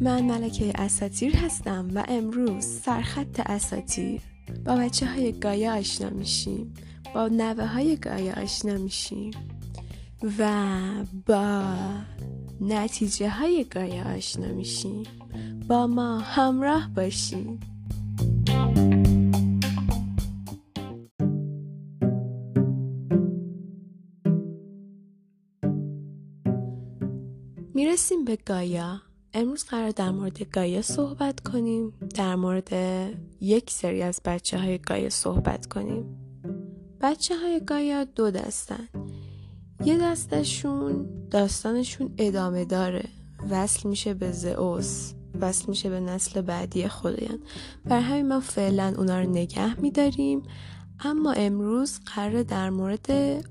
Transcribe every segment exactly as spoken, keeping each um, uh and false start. من ملکه اساطیر هستم و امروز سرخط اساطیر با بچه های گایا آشنا میشیم، با نوه های گایا آشنا میشیم و با نتیجه های گایا آشنا میشیم. با ما همراه باشیم. میرسیم به گایا. امروز قرار در مورد گایا صحبت کنیم، در مورد یک سری از بچه های گایا صحبت کنیم. بچه های گایا دو دستن. یه دستشون داستانشون ادامه داره، وصل میشه به زئوس، وصل میشه به نسل بعدی خدایان. بر همین ما فعلا اونا رو نگه میداریم، اما امروز قرار در مورد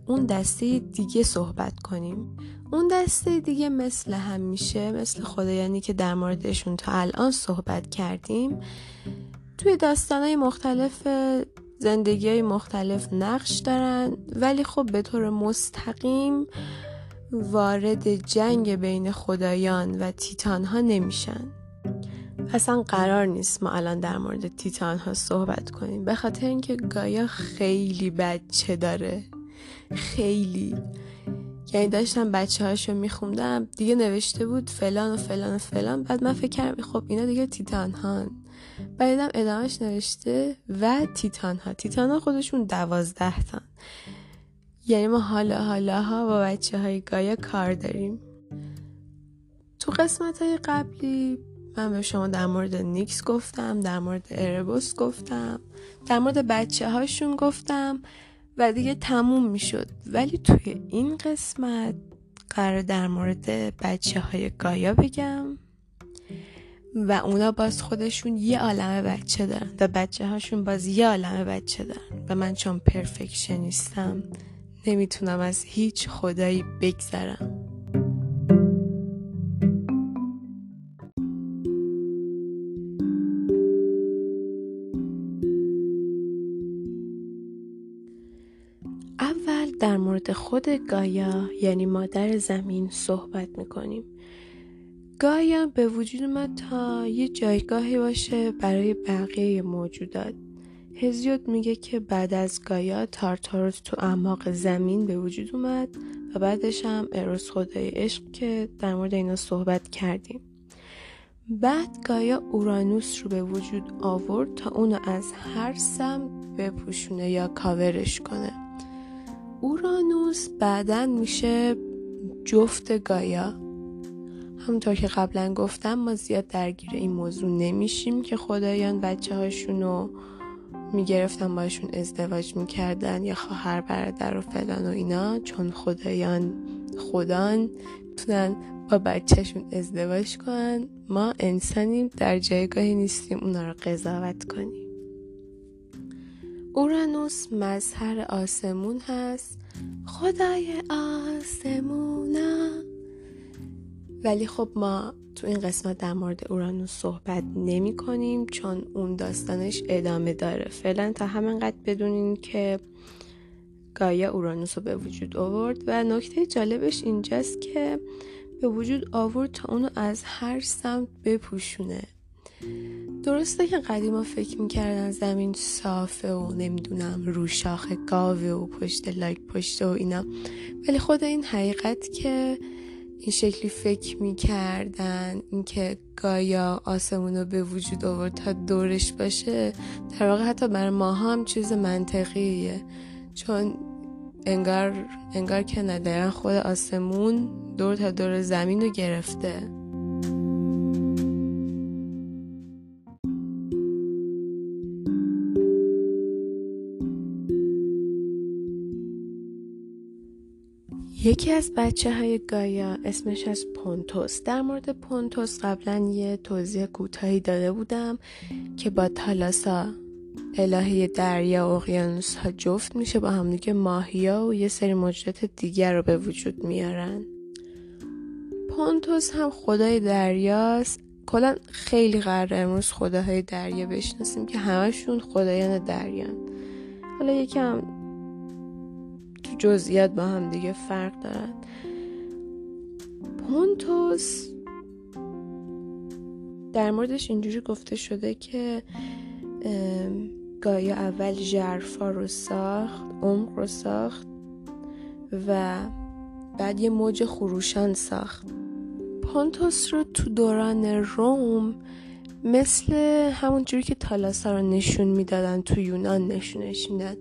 اون دسته دیگه صحبت کنیم. اون دسته دیگه مثل همیشه، مثل خدایانی که در موردشون تا الان صحبت کردیم، توی داستانای مختلف زندگی‌های مختلف نقش دارن، ولی خب به طور مستقیم وارد جنگ بین خدایان و تیتان ها نمیشن. اصلا قرار نیست ما الان در مورد تیتان ها صحبت کنیم، به خاطر اینکه گایا خیلی بچه داره. خیلی، یعنی داشتم بچه هاشو میخوندم، دیگه نوشته بود فلان و فلان و فلان، بعد من فکر کردم خب اینا دیگه تیتان هان، بعد دیدم ادامهش نوشته و تیتان ها. تیتان ها خودشون دوازده تن. یعنی ما حالا حالا ها با بچه های گایا کار داریم. تو قسمت های قبلی من به شما در مورد نیکس گفتم، در مورد اربوس گفتم، در مورد بچه هاشون گفتم و دیگه تموم می شد. ولی توی این قسمت قرار در مورد بچه های گایا بگم و اونا باز خودشون یه عالمه بچه دارن و بچه هاشون باز یه عالمه بچه دارن و من چون پرفکشنیستم نمیتونم از هیچ خدایی بگذرم. اول در مورد خود گایا، یعنی مادر زمین، صحبت میکنیم. گایا به وجود اومد تا یه جایگاهی باشه برای بقیه موجودات. هزیود میگه که بعد از گایا تارتاروس تو اعماق زمین به وجود اومد و بعدش هم اروس خدای عشق که در مورد اینا صحبت کردیم. بعد گایا اورانوس رو به وجود آورد تا اونو از هر سمت بپوشونه یا کاورش کنه. اورانوس بعدن میشه جفت گایا. همونطور که قبلا گفتم ما زیاد درگیر این موضوع نمیشیم که خدایان بچه هاشونو میگرفتن، باشون ازدواج میکردن یا خواهر برادر و فلان و اینا، چون خدایان خدان میتونن با بچهشون ازدواج کنن. ما انسانیم، در جایگاهی نیستیم اونا رو قضاوت کنیم. اورانوس مظهر آسمون هست، خدای آسمونم، ولی خب ما تو این قسمت در مورد اورانوس صحبت نمی کنیم چون اون داستانش ادامه داره. فعلا تا همینقدر بدونین که گایا اورانوس رو به وجود آورد و نکته جالبش اینجاست که به وجود آورد تا اونو از هر سمت بپوشونه. درسته که قدیما فکر میکردن زمین صافه و نمیدونم روشاخ گاوه و پشت لایک پشته و اینا، ولی خود این حقیقت که این شکلی فکر میکردن، این که گایا آسمون رو به وجود آورد تا دورش باشه، در واقع حتی برای ما هم چیز منطقیه، چون انگار انگار که ندارن خود آسمون دور تا دور زمین رو گرفته. یکی از بچه های گایا اسمش از پونتوس. در مورد پونتوس قبلا یه توضیح کوتاهی داده بودم که با تالاسا الهه دریا و اقیانوس ها جفت میشه با هم دیگه، ماهیا و یه سری موجودات دیگر رو به وجود میارن. پونتوس هم خدای دریاست. کلا خیلی قراره امروز خداهای دریا بشناسیم که همشون خدایان دریان. حالا یکم جزئیات با هم دیگه فرق دارن، پونتوس در موردش اینجوری گفته شده که گایا اول ژرفا رو ساخت، عمق رو ساخت و بعد یه موج خروشان ساخت. پونتوس رو تو دوران روم مثل همون جوری که تالاسا رو نشون میدادن تو یونان نشونش میدن،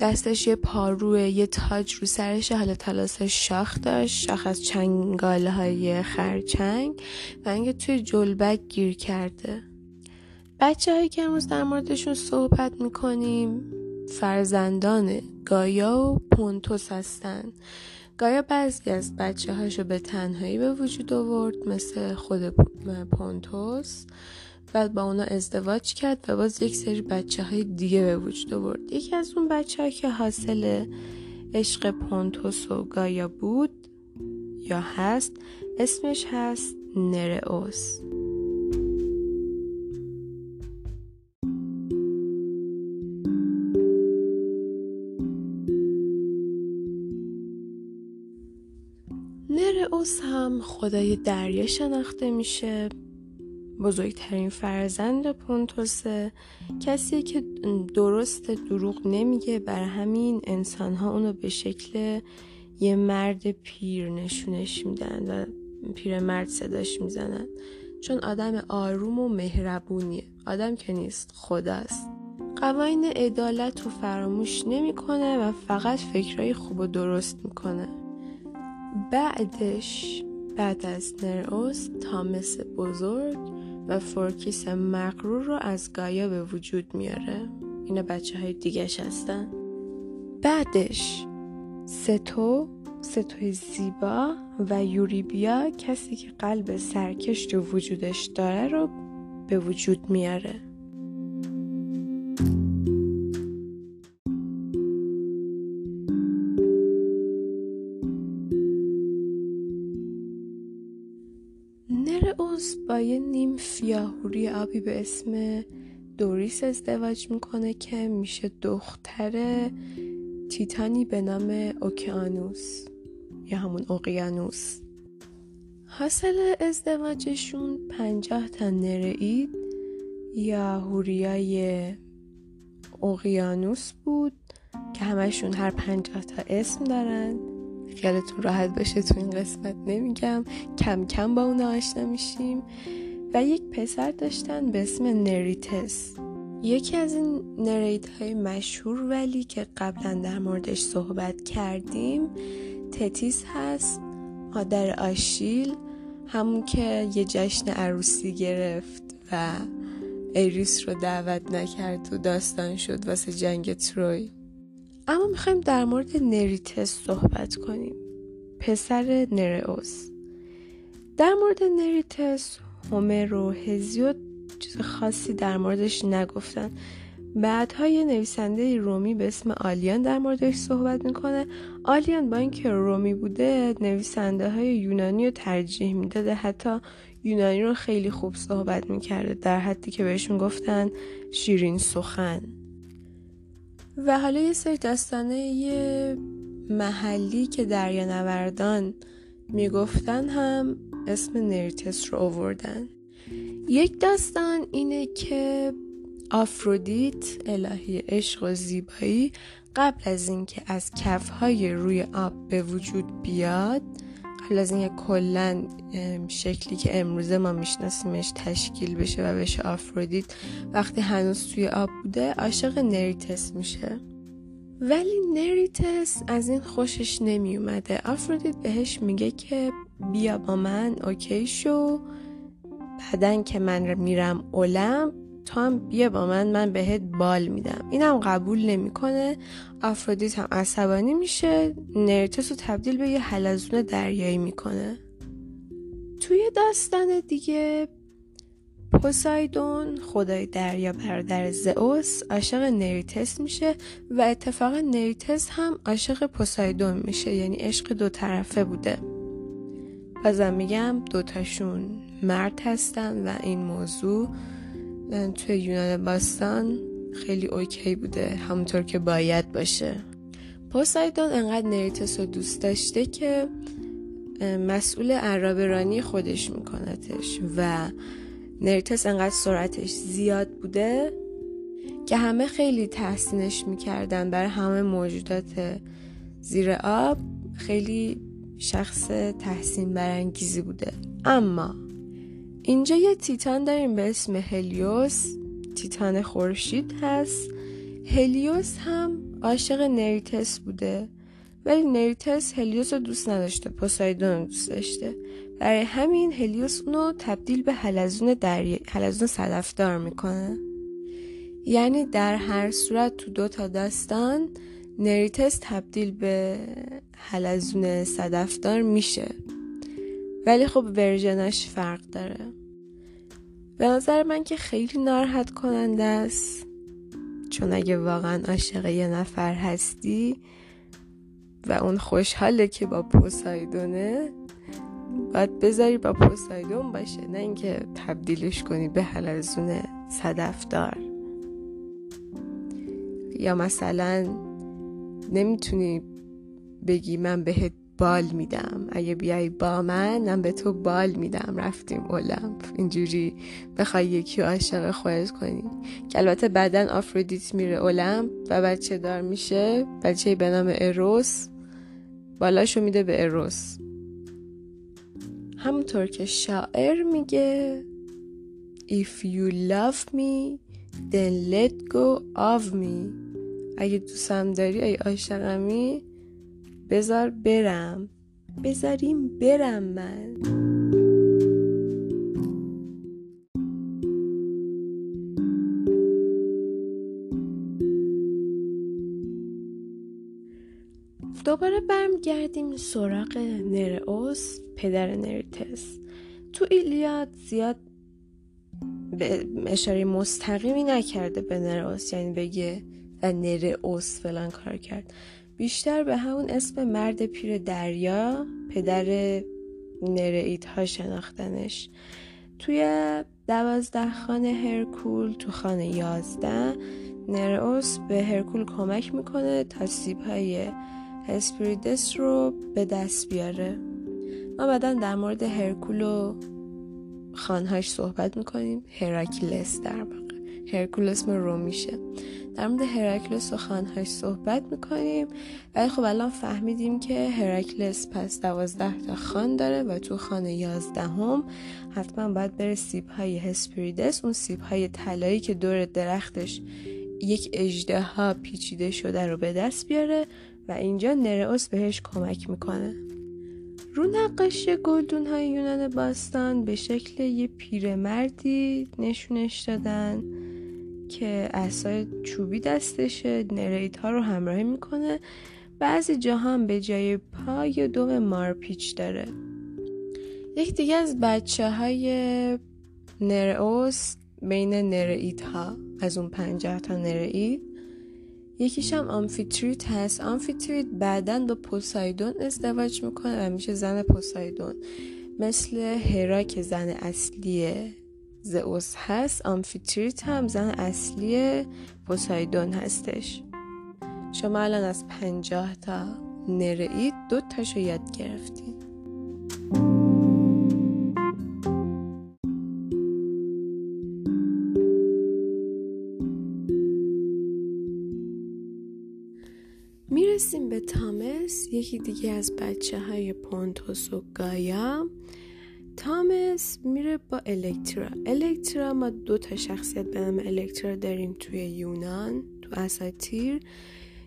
دستش یه پاروه، یه تاج رو سرش، حالا تالاسا شاخ داشت، شاخ از چنگاله های خرچنگ و اینکه توی جلبک گیر کرده. بچه هایی که امروز در موردشون صحبت میکنیم فرزندان گایا و پونتوس هستن. گایا بعضی از بچه هاشو به تنهایی به وجود آورد مثل خود پونتوس، بعد با اونا ازدواج کرد و باز یک سری بچه های دیگه به وجود آورد. یکی از اون بچه ها که حاصل عشق پونتوس و گایا بود یا هست اسمش هست نرئوس. نرئوس هم خدای دریا شناخته میشه، بزرگترین فرزند پونتوسه، کسی که درست دروغ نمیگه، بر همین انسانها اونو به شکل یه مرد پیر نشونش میدن و پیر مرد صداش میزنن، چون آدم آروم و مهربونیه، آدم که نیست خداست، قوانین عدالت رو فراموش نمیکنه و فقط فکرای خوب و درست میکنه. بعدش بعد از نرئوس تامس بزرگ و فورکیس مغرور رو از گایا به وجود میاره. اینا بچه های دیگهش هستن. بعدش ستو، ستوی زیبا و یوریبیا، کسی که قلب سرکش تو وجودش داره رو به وجود میاره. با یه نیم فیاهوری آبی به اسم دوریس ازدواج میکنه که میشه دختر تیتانی به نام اوکیانوس یا همون اقیانوس. حاصل ازدواجشون پنجاه تا نرئید یا حوریای اقیانوس بود که همشون هر پنجاه تا اسم دارن. خیالتون راحت باشه تو این قسمت نمیگم، کم کم با اون آشنا میشیم. و یک پسر داشتن به اسم نریتس، یکی از این نریدهای مشهور ولی که قبلا در موردش صحبت کردیم. تتیس هست، مادر آشیل، همون که یه جشن عروسی گرفت و ایریس رو دعوت نکرد و داستان شد واسه جنگ تروی. اما میخوایم در مورد نریتس صحبت کنیم، پسر نرئوس. در مورد نریتس هومر و هزیود چیز خاصی در موردش نگفتن. بعدها یه نویسنده رومی به اسم آلیان در موردش صحبت میکنه. آلیان با اینکه رومی بوده نویسنده های یونانی رو ترجیح میداده، حتی یونانی رو خیلی خوب صحبت میکرده، در حدی که بهشون گفتن شیرین سخن. و حالا یه سری داستانه یه محلی که دریانوردان میگفتن هم اسم نریتس رو آوردن. یک داستان اینه که آفرودیت، الهه عشق و زیبایی، قبل از اینکه از کفهای روی آب به وجود بیاد، قبل از اینکه کلن شکلی که امروزه ما میشناسیمش تشکیل بشه و بشه آفرودیت، وقتی هنوز توی آب بوده عاشق نریتس میشه. ولی نریتس از این خوشش نمیومده. آفرودیت بهش میگه که بیا با من اوکی شو، بعدن که من میرم اولمپ تو هم بیا با من، من بهت بال میدم. اینم قبول نمیکنه. آفرودیت هم عصبانی میشه، نریتس رو تبدیل به یه حلزون دریایی میکنه. توی داستان دیگه پوسایدون، خدای دریا برادر زئوس، عاشق نریتس میشه و اتفاقا نریتس هم عاشق پوسایدون میشه، یعنی عشق دو طرفه بوده. بازم میگم دوتاشون مرد هستن و این موضوع توی یونان باستان خیلی اوکی بوده، همونطور که باید باشه. پوسایدون انقدر نریتس رو دوست داشته که مسئول عرابرانی خودش میکنتش و نرتس انقدر سرعتش زیاد بوده که همه خیلی تحسینش میکردن. برای همه موجودات زیر آب خیلی شخص تحسین برانگیزی بوده. اما اینجا یه تیتان داریم به اسم هلیوس، تیتان خورشید هست. هلیوس هم عاشق نریتس بوده، ولی نریتس هلیوس رو دوست نداشته، پوسایدون رو دوست داشته. برای همین هلیوس اونو تبدیل به حلزون دریایی، حلزون صدفدار میکنه. یعنی در هر صورت تو دو تا داستان نریتس تبدیل به حلزون صدفدار میشه، ولی خب ورژنش فرق داره. به نظر من که خیلی ناراحت کننده است، چون اگه واقعا عاشق یه نفر هستی و اون خوشحاله که با پوسایدونه، باید بذاری با پوسایدون باشه، نه اینکه تبدیلش کنی به حلزون صدفدار. یا مثلا نمیتونی بگی من بهت بال میدم، اگه بیای با من من به تو بال میدم، رفتیم اولمپ. اینجوری بخوای یکی عاشق خودت کنی، که البته بعدن آفرودیت میره اولمپ و بچه دار میشه، بچه‌ای به نام اروس، بالاشو میده به اروس. همونطور که شاعر میگه If you love me then let go of me، اگه دوستم داری، ای عاشقمی، بذار برم، بذاریم برم من. دوباره برمیگردیم سراغ نرئوس، پدر نریتس. تو ایلیاد زیاد به اشاره مستقیمی نکرده به نرئوس، یعنی بگه نرئوس فلان کار کرد. بیشتر به همون اسم مرد پیر دریا، پدر نرئید ها، شناختنش. توی دوازده خان هرکول، تو خان یازده، نرئوس به هرکول کمک میکنه تا سیب های هسپریدس رو به دست بیاره. ما بعداً در مورد هرکول و خانهاش صحبت میکنیم. هراکلیس در واقع، هرکول اسم رومیشه. در مورد هراکلیس و خانهاش صحبت میکنیم، ولی خب الان فهمیدیم که هراکلیس پس دوازده تا خان داره و تو خان یازدهم حتما باید بره سیب‌های هسپریدس، اون سیب‌های طلایی که دور درختش یک اژدها پیچیده شده رو به دست بیاره و اینجا نرئوس بهش کمک میکنه. رو نقاشی گلدون‌های یونان باستان به شکل یه پیرمردی نشونش دادن که عصای چوبی دستشه، نریدها رو همراهی میکنه. بعضی جاها به جای پا یا دم مارپیچ داره. یک دیگه از بچه های نرئوس بین نریدها، از اون پنجاه تا نرئید، یکیش هم آمفیتریت هست. آمفیتریت بعدن با پوسایدون ازدواج میکنه و میشه زن پوسایدون. مثل هرا که زن اصلیه زئوس هست، آمفیتریت هم زن اصلی پوسایدون هستش. شما الان از پنجاه تا نرئید دو تاشو یاد گرفتین. میرسیم به تامس، یکی دیگه از بچه های پونتوس و گایا. تامس میره با الکترا. الکترا، ما دو تا شخصیت به نام الکترا داریم توی یونان، تو اساطیر،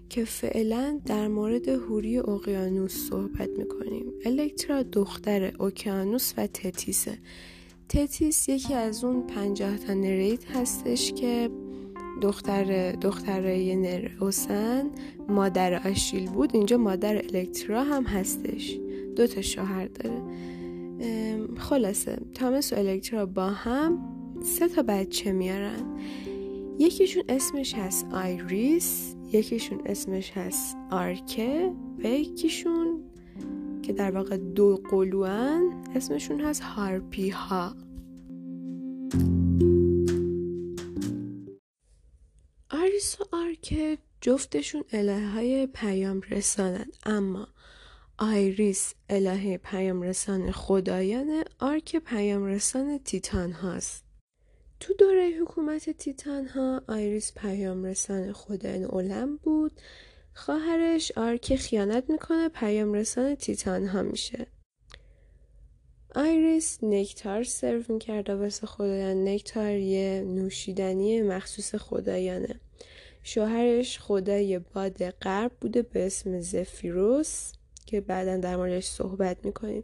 که فعلا در مورد حوری اقیانوس صحبت میکنیم. الکترا دختر اقیانوس و تتیسه. تتیس یکی از اون پنجاه تا نرید هستش که دختر دخترای نرئوسن. مادر آشیل بود، اینجا مادر الکترا هم هستش. دو تا شوهر داره. خلاصه تامس و الکترا با هم سه تا بچه میارن. یکیشون اسمش هست آیریس، یکیشون اسمش هست آرکه و یکیشون که در واقع دو قلوان اسمشون هست هارپی ها. آریس و آرکه جفتشون الهه های پیام رسانن، اما آیریس الهه پیامرسان خدایان آرک پیامرسان تیتان هاست. تو دوره حکومت تیتان ها آیریس پیامرسان خدایان اولمپ بود. خواهرش آرک خیانت میکنه، پیامرسان تیتان ها میشه. آیریس نکتار سرو میکرد و واسه خدایان. نکتار یه نوشیدنی مخصوص خدایانه. شوهرش خدای باد غرب بوده به اسم زفیروس که بعداً در موردش صحبت میکنیم.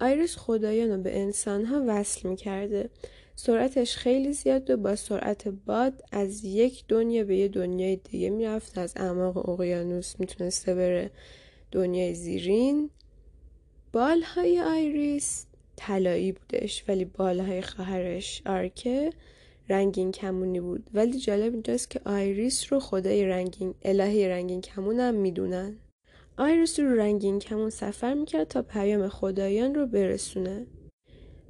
آیریس خدایان رو به انسانها وصل میکرده. سرعتش خیلی زیاد و با سرعت باد از یک دنیا به یه دنیای دیگه میرفت. از اعماق اقیانوس میتونسته بره دنیای زیرین. بالهای آیریس طلایی بودش ولی بالهای خواهرش آرکه رنگین کمونی بود. ولی جالب اینجاست که آیریس رو خدای رنگین، الهه رنگین کمون هم میدونن. آیریس رو رنگین کمون سفر میکرد تا پیام خدایان رو برسونه.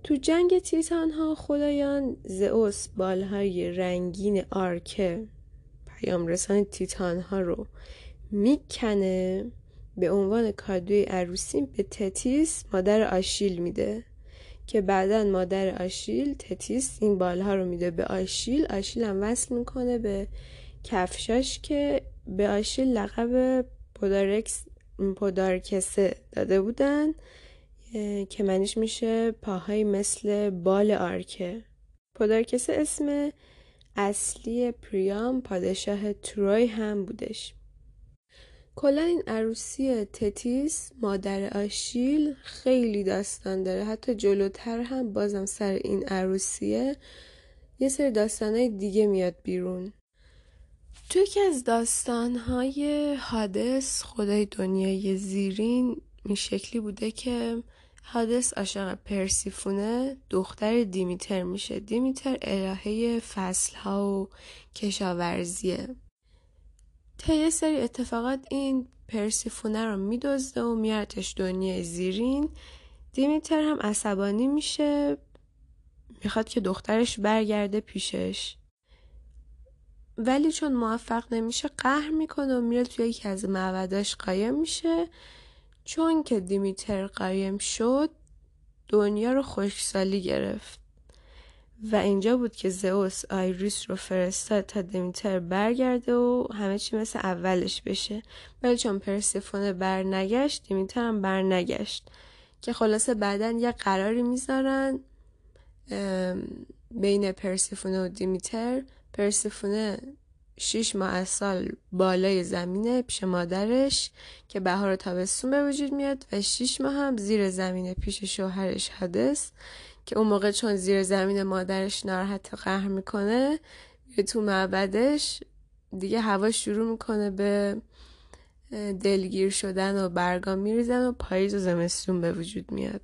تو جنگ تیتان ها خدایان زئوس بالهای رنگین آرکه پیام رسان تیتان ها رو میکنه، به عنوان کادوی عروسی به تتیس مادر آشیل میده که بعداً مادر آشیل تتیس این بالها رو میده به آشیل. آشیل هم وصل میکنه به کفشاش که به آشیل لقب پودارکس پودارکسه داده بودن که معنیش میشه پاهای مثل بال آرکه. پودارکسه اسم اصلی پریام پادشاه تروی هم بودش. کلا این عروسی تتیس مادر آشیل خیلی داستان داره. حتی جلوتر هم بازم سر این عروسیه یه سری داستانهای دیگه میاد بیرون. توی یکی از داستانهای هادس خدای دنیای زیرین این شکلی بوده که هادس عاشق پرسیفونه دختر دیمیتر میشه. دیمیتر الهه فصلها و کشاورزیه. تا یه سری اتفاقات این پرسیفونه رو میدزده و میارتش دنیای زیرین. دیمیتر هم عصبانی میشه، میخواد که دخترش برگرده پیشش، ولی چون موفق نمیشه قهر میکنه و میره توی یکی از معبداش قایم میشه. چون که دیمیتر قایم شد دنیا رو خشکسالی گرفت و اینجا بود که زئوس آیریس رو فرستاد تا دیمیتر برگرده و همه چی مثل اولش بشه. ولی چون پرسفونه برنگشت دیمیتر هم برنگشت که خلاصه بعدن یه قراری میذارن بین پرسفونه و دیمیتر. پرسفونه شش ماه از سال بالای زمینه پیش مادرش که بهار و تابستون به وجود میاد و شش ماه هم زیر زمینه پیش شوهرش هادس که اون موقع چون زیر زمین مادرش ناراحت و قهر میکنه میره تو معبدش دیگه. هوا شروع میکنه به دلگیر شدن و برگا میریزن و پاییز و زمستون به وجود میاد.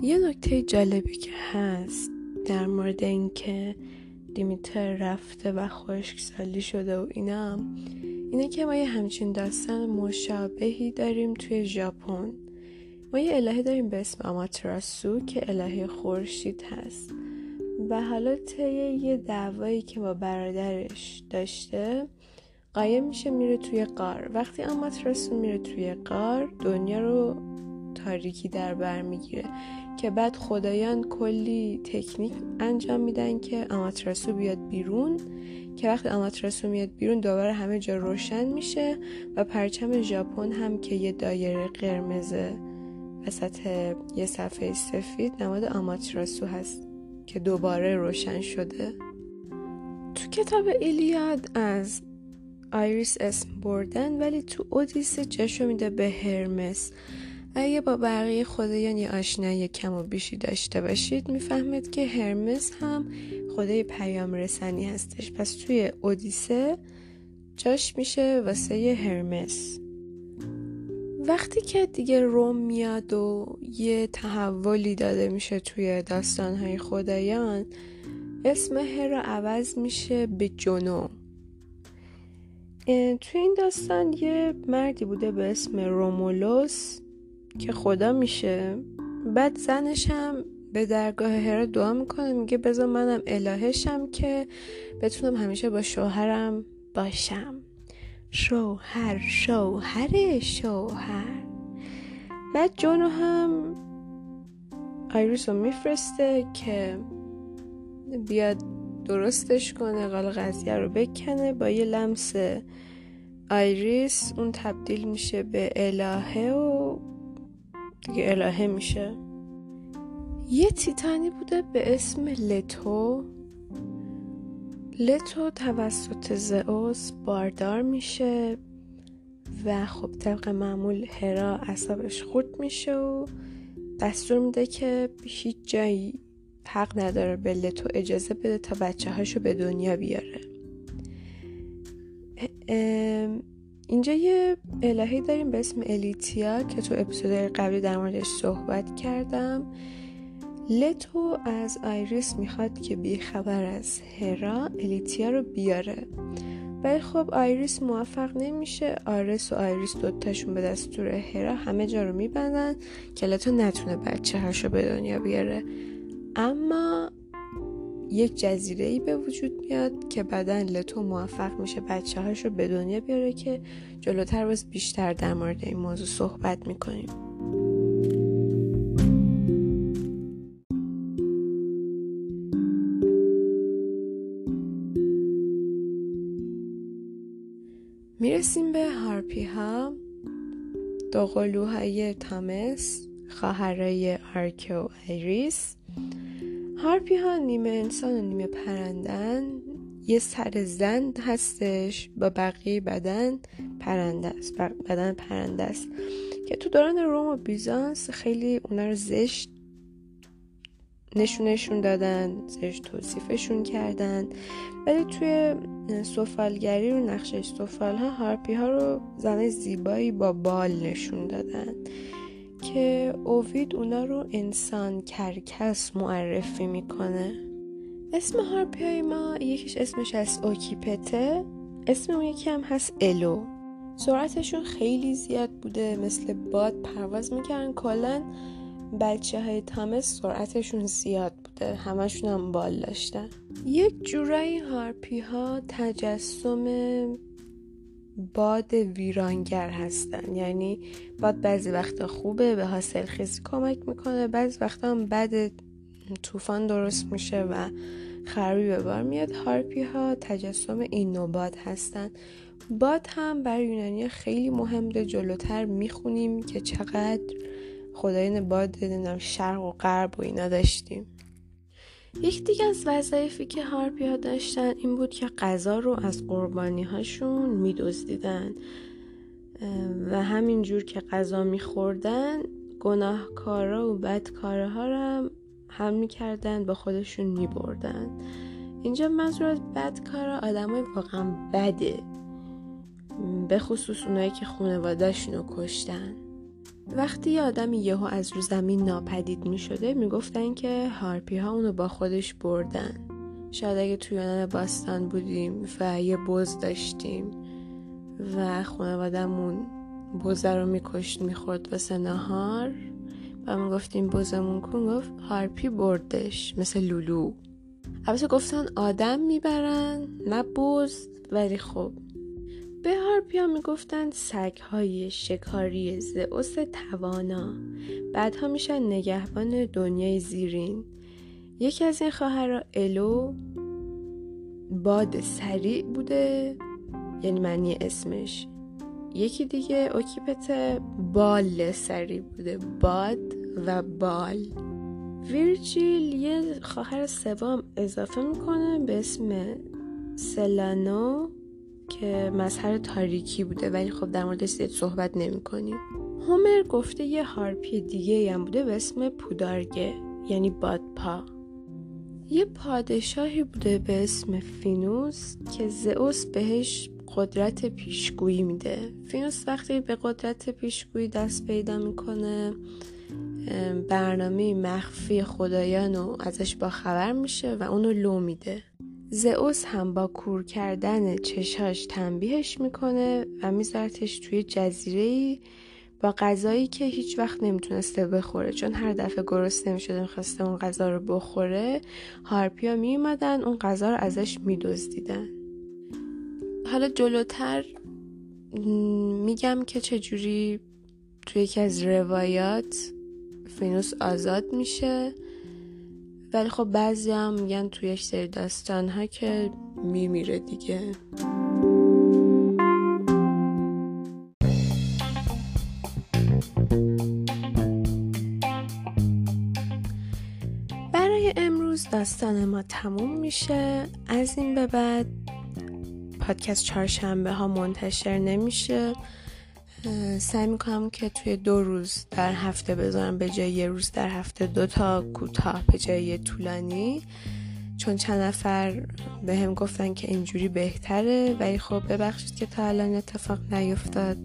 یه نکته جالبی که هست در مورد این که دیمیتر رفته و خشکسالی شده و اینا، اینه که ما یه همچین داستان مشابهی داریم توی ژاپن. ما یه الهه داریم به اسم آماتراسو که الهه خورشید هست و حالا طی یه دعوایی که با برادرش داشته قایم میشه میره توی غار. وقتی آماتراسو میره توی غار دنیا رو تاریکی در بر میگیره که بعد خدایان کلی تکنیک انجام میدن که آماتراسو بیاد بیرون، که وقتی آماتراسو میاد بیرون دوباره همه جا روشن میشه و پرچم ژاپن هم که یه دایره قرمز وسط یه صفحه سفید نماد آماتراسو هست که دوباره روشن شده. تو کتاب ایلیاد از آیریس اسم بردن ولی تو اودیسه جاشو میده به هرمس. اگه با بقیه خدایان یه آشنایی کم و بیشی داشته باشید میفهمید که هرمس هم خدای پیام رسانی هستش. پس توی اودیسه جاش میشه واسه هرمس. وقتی که دیگه روم میاد و یه تحولی داده میشه توی داستانهای خدایان، اسم هرا عوض میشه به جنو. توی این داستان یه مردی بوده به اسم رومولوس که خدا میشه، بعد زنش هم به درگاه هرا دعا میکنه، میگه بذار منم الهشم که بتونم همیشه با شوهرم باشم. شوهر شوهر شوهر. بعد جونو هم آیریس رو میفرسته که بیاد درستش کنه، قال قضیه رو بکنه. با یه لمس آیریس اون تبدیل میشه به الهه و دیگه الهه میشه. یه تیتانی بوده به اسم لتو. لتو توسط زئوس باردار میشه و خب طبق معمول هرا اعصابش خورد میشه و دستور میده که هیچ جایی حق نداره به لتو اجازه بده تا بچه هاشو به دنیا بیاره. اینجا یه الهه‌ای داریم به اسم الیتیا که تو اپیزودهای قبلی در موردش صحبت کردم. لتو از آیریس میخواد که بیخبر از هرا الیتیا رو بیاره، ولی خب آیریس موفق نمیشه. آرس و آیریس دوتاشون به دستور هرا همه جا رو میبندن که لتو نتونه بچه هاشو به دنیا بیاره. اما یک جزیره‌ای به وجود میاد که بعداً لتو موفق میشه بچه هاشو به دنیا بیاره که جلوتر باز بیشتر در مورد این موضوع صحبت میکنیم. میرسیم به هارپی ها، دوقلوهای تامس، خواهرای آرکه و آیریس. هارپی ها نیمه انسان و نیمه پرندن. یه سر زن هستش با بقیه بدن پرنده است، بدن پرنده است که تو دوران روم و بیزانس خیلی اونا رو زشت نشونشون دادن، زشت توصیفشون کردن. ولی توی سفالگری رو نقشه سفال ها هارپی ها رو زن زیبایی با بال نشون دادن که اووید اونا رو انسان کرکس معرفی میکنه. اسم هارپی های ما یکیش اسمش از اوکیپته، اسم اون یکی هم هست الو. سرعتشون خیلی زیاد بوده، مثل باد پرواز میکردن. کلن بچه های تامس سرعتشون زیاد بوده، همشون هم بال داشتن. یک جورایی هارپی ها تجسم باد ویرانگر هستن، یعنی باد بعضی وقتا خوبه، به حاصل خیزی کمک میکنه، بعضی وقتا هم بعد طوفان درست میشه و خرابی به بار میاد. هارپی ها تجسم این نوع باد هستن. باد هم برای یونانی خیلی مهمه، جلوتر میخونیم که چقدر خدایان باد نمیدونم شرق و غرب و اینا داشتیم. یک دیگه از وظایفی که هارپی ها داشتن این بود که غذا رو از قربانی هاشون میدزدیدن و همینجور که غذا میخوردن گناهکارا و بدکاره ها رو هم هم میکردن با خودشون میبردن. اینجا منظور از بدکارا آدمای واقعا بده، به خصوص اونایی که خانواده‌شون رو کشتن. وقتی یه آدم یهو از رو زمین ناپدید می شده می گفتن که هارپی ها اونو با خودش بردن. شاید اگه توی یونان باستان بودیم و یه بز داشتیم و خانوادمون بزه رو می کشت می خورد واسه نهار و می گفتیم بزمون کن، گفت هارپی بردش، مثل لولو. البته گفتن آدم می برن نه بز، ولی خب به هارپی ها می گفتن سگهای شکاری زئوس توانا. بعدها میشن نگهبان دنیای زیرین. یکی از این خواهرها الو باد سریع بوده، یعنی معنی اسمش. یکی دیگه اوکیپته بال سریع بوده، باد و بال. ویرجیل یه خواهر سوم اضافه میکنه به اسم سلانو که مظهر تاریکی بوده، ولی خب در موردش صحبت نمی کنیم. هومر گفته یه هارپی دیگه هم بوده به اسم پودارگه، یعنی بادپا. یه پادشاهی بوده به اسم فینوس که زئوس بهش قدرت پیشگویی میده. فینوس وقتی به قدرت پیشگویی دست پیدا میکنه برنامه مخفی خدایانو ازش باخبر میشه و اونو لو میده. زئوس هم با کور کردن چشاش تنبیهش میکنه و میذارتش توی جزیره‌ای با غذایی که هیچ وقت نمیتونسته بخوره، چون هر دفعه گرسنه میشد میخواسته اون غذا رو بخوره، هارپیا میومدن اون غذا رو ازش میدزدیدن. حالا جلوتر میگم که چجوری توی یکی از روایات فینوس آزاد میشه، ولی خب بعضی هم میگن توی یک سری داستان ها که میمیره دیگه. برای امروز داستان ما تموم میشه. از این به بعد پادکست چهارشنبه ها منتشر نمیشه، سعی میکنم که توی دو روز در هفته بذارم، به جای یه روز در هفته دو تا کوتاه به جای یه طولانی، چون چند نفر به هم گفتن که اینجوری بهتره، ولی خب ببخشید که تا الان اتفاق نیفتاد،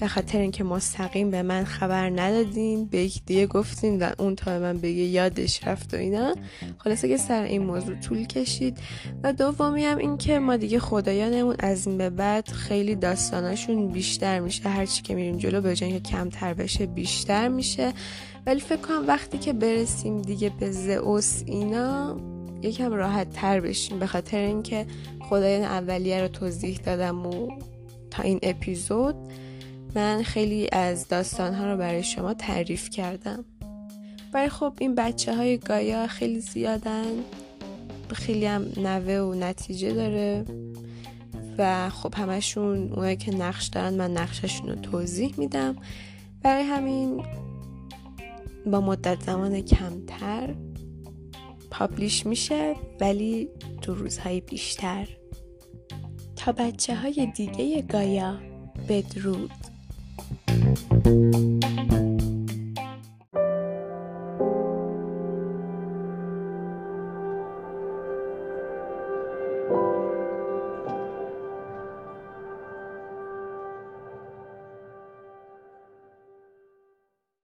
به خاطر اینکه مستقیم به من خبر ندادین، به یک دیگه گفتین و اون تا من بگه یادش رفت و اینا. خلاصه که سر این موضوع طول کشید. و دومی هم این که ما دیگه خدایانمون از این به بعد خیلی داستاناشون بیشتر میشه، هرچی که میریم جلو به جای اینکه کمتر بشه بیشتر میشه، ولی فکر کنم وقتی که برسیم دیگه به زئوس اینا یکم راحت تر بشیم، به خاطر اینکه خدایان اولیه رو توضیح دادم و تا این اپیزود من خیلی از داستان‌ها رو برای شما تعریف کردم. برای خب این بچه‌های گایا خیلی زیادن، خیلی هم نوه و نتیجه داره و خب همشون اونایی که نقش دارن من نقششون رو توضیح میدم، برای همین با مدت زمان کمتر پابلیش میشه ولی تو روزهای بیشتر. تا بچه‌های دیگه گایا، بدرود.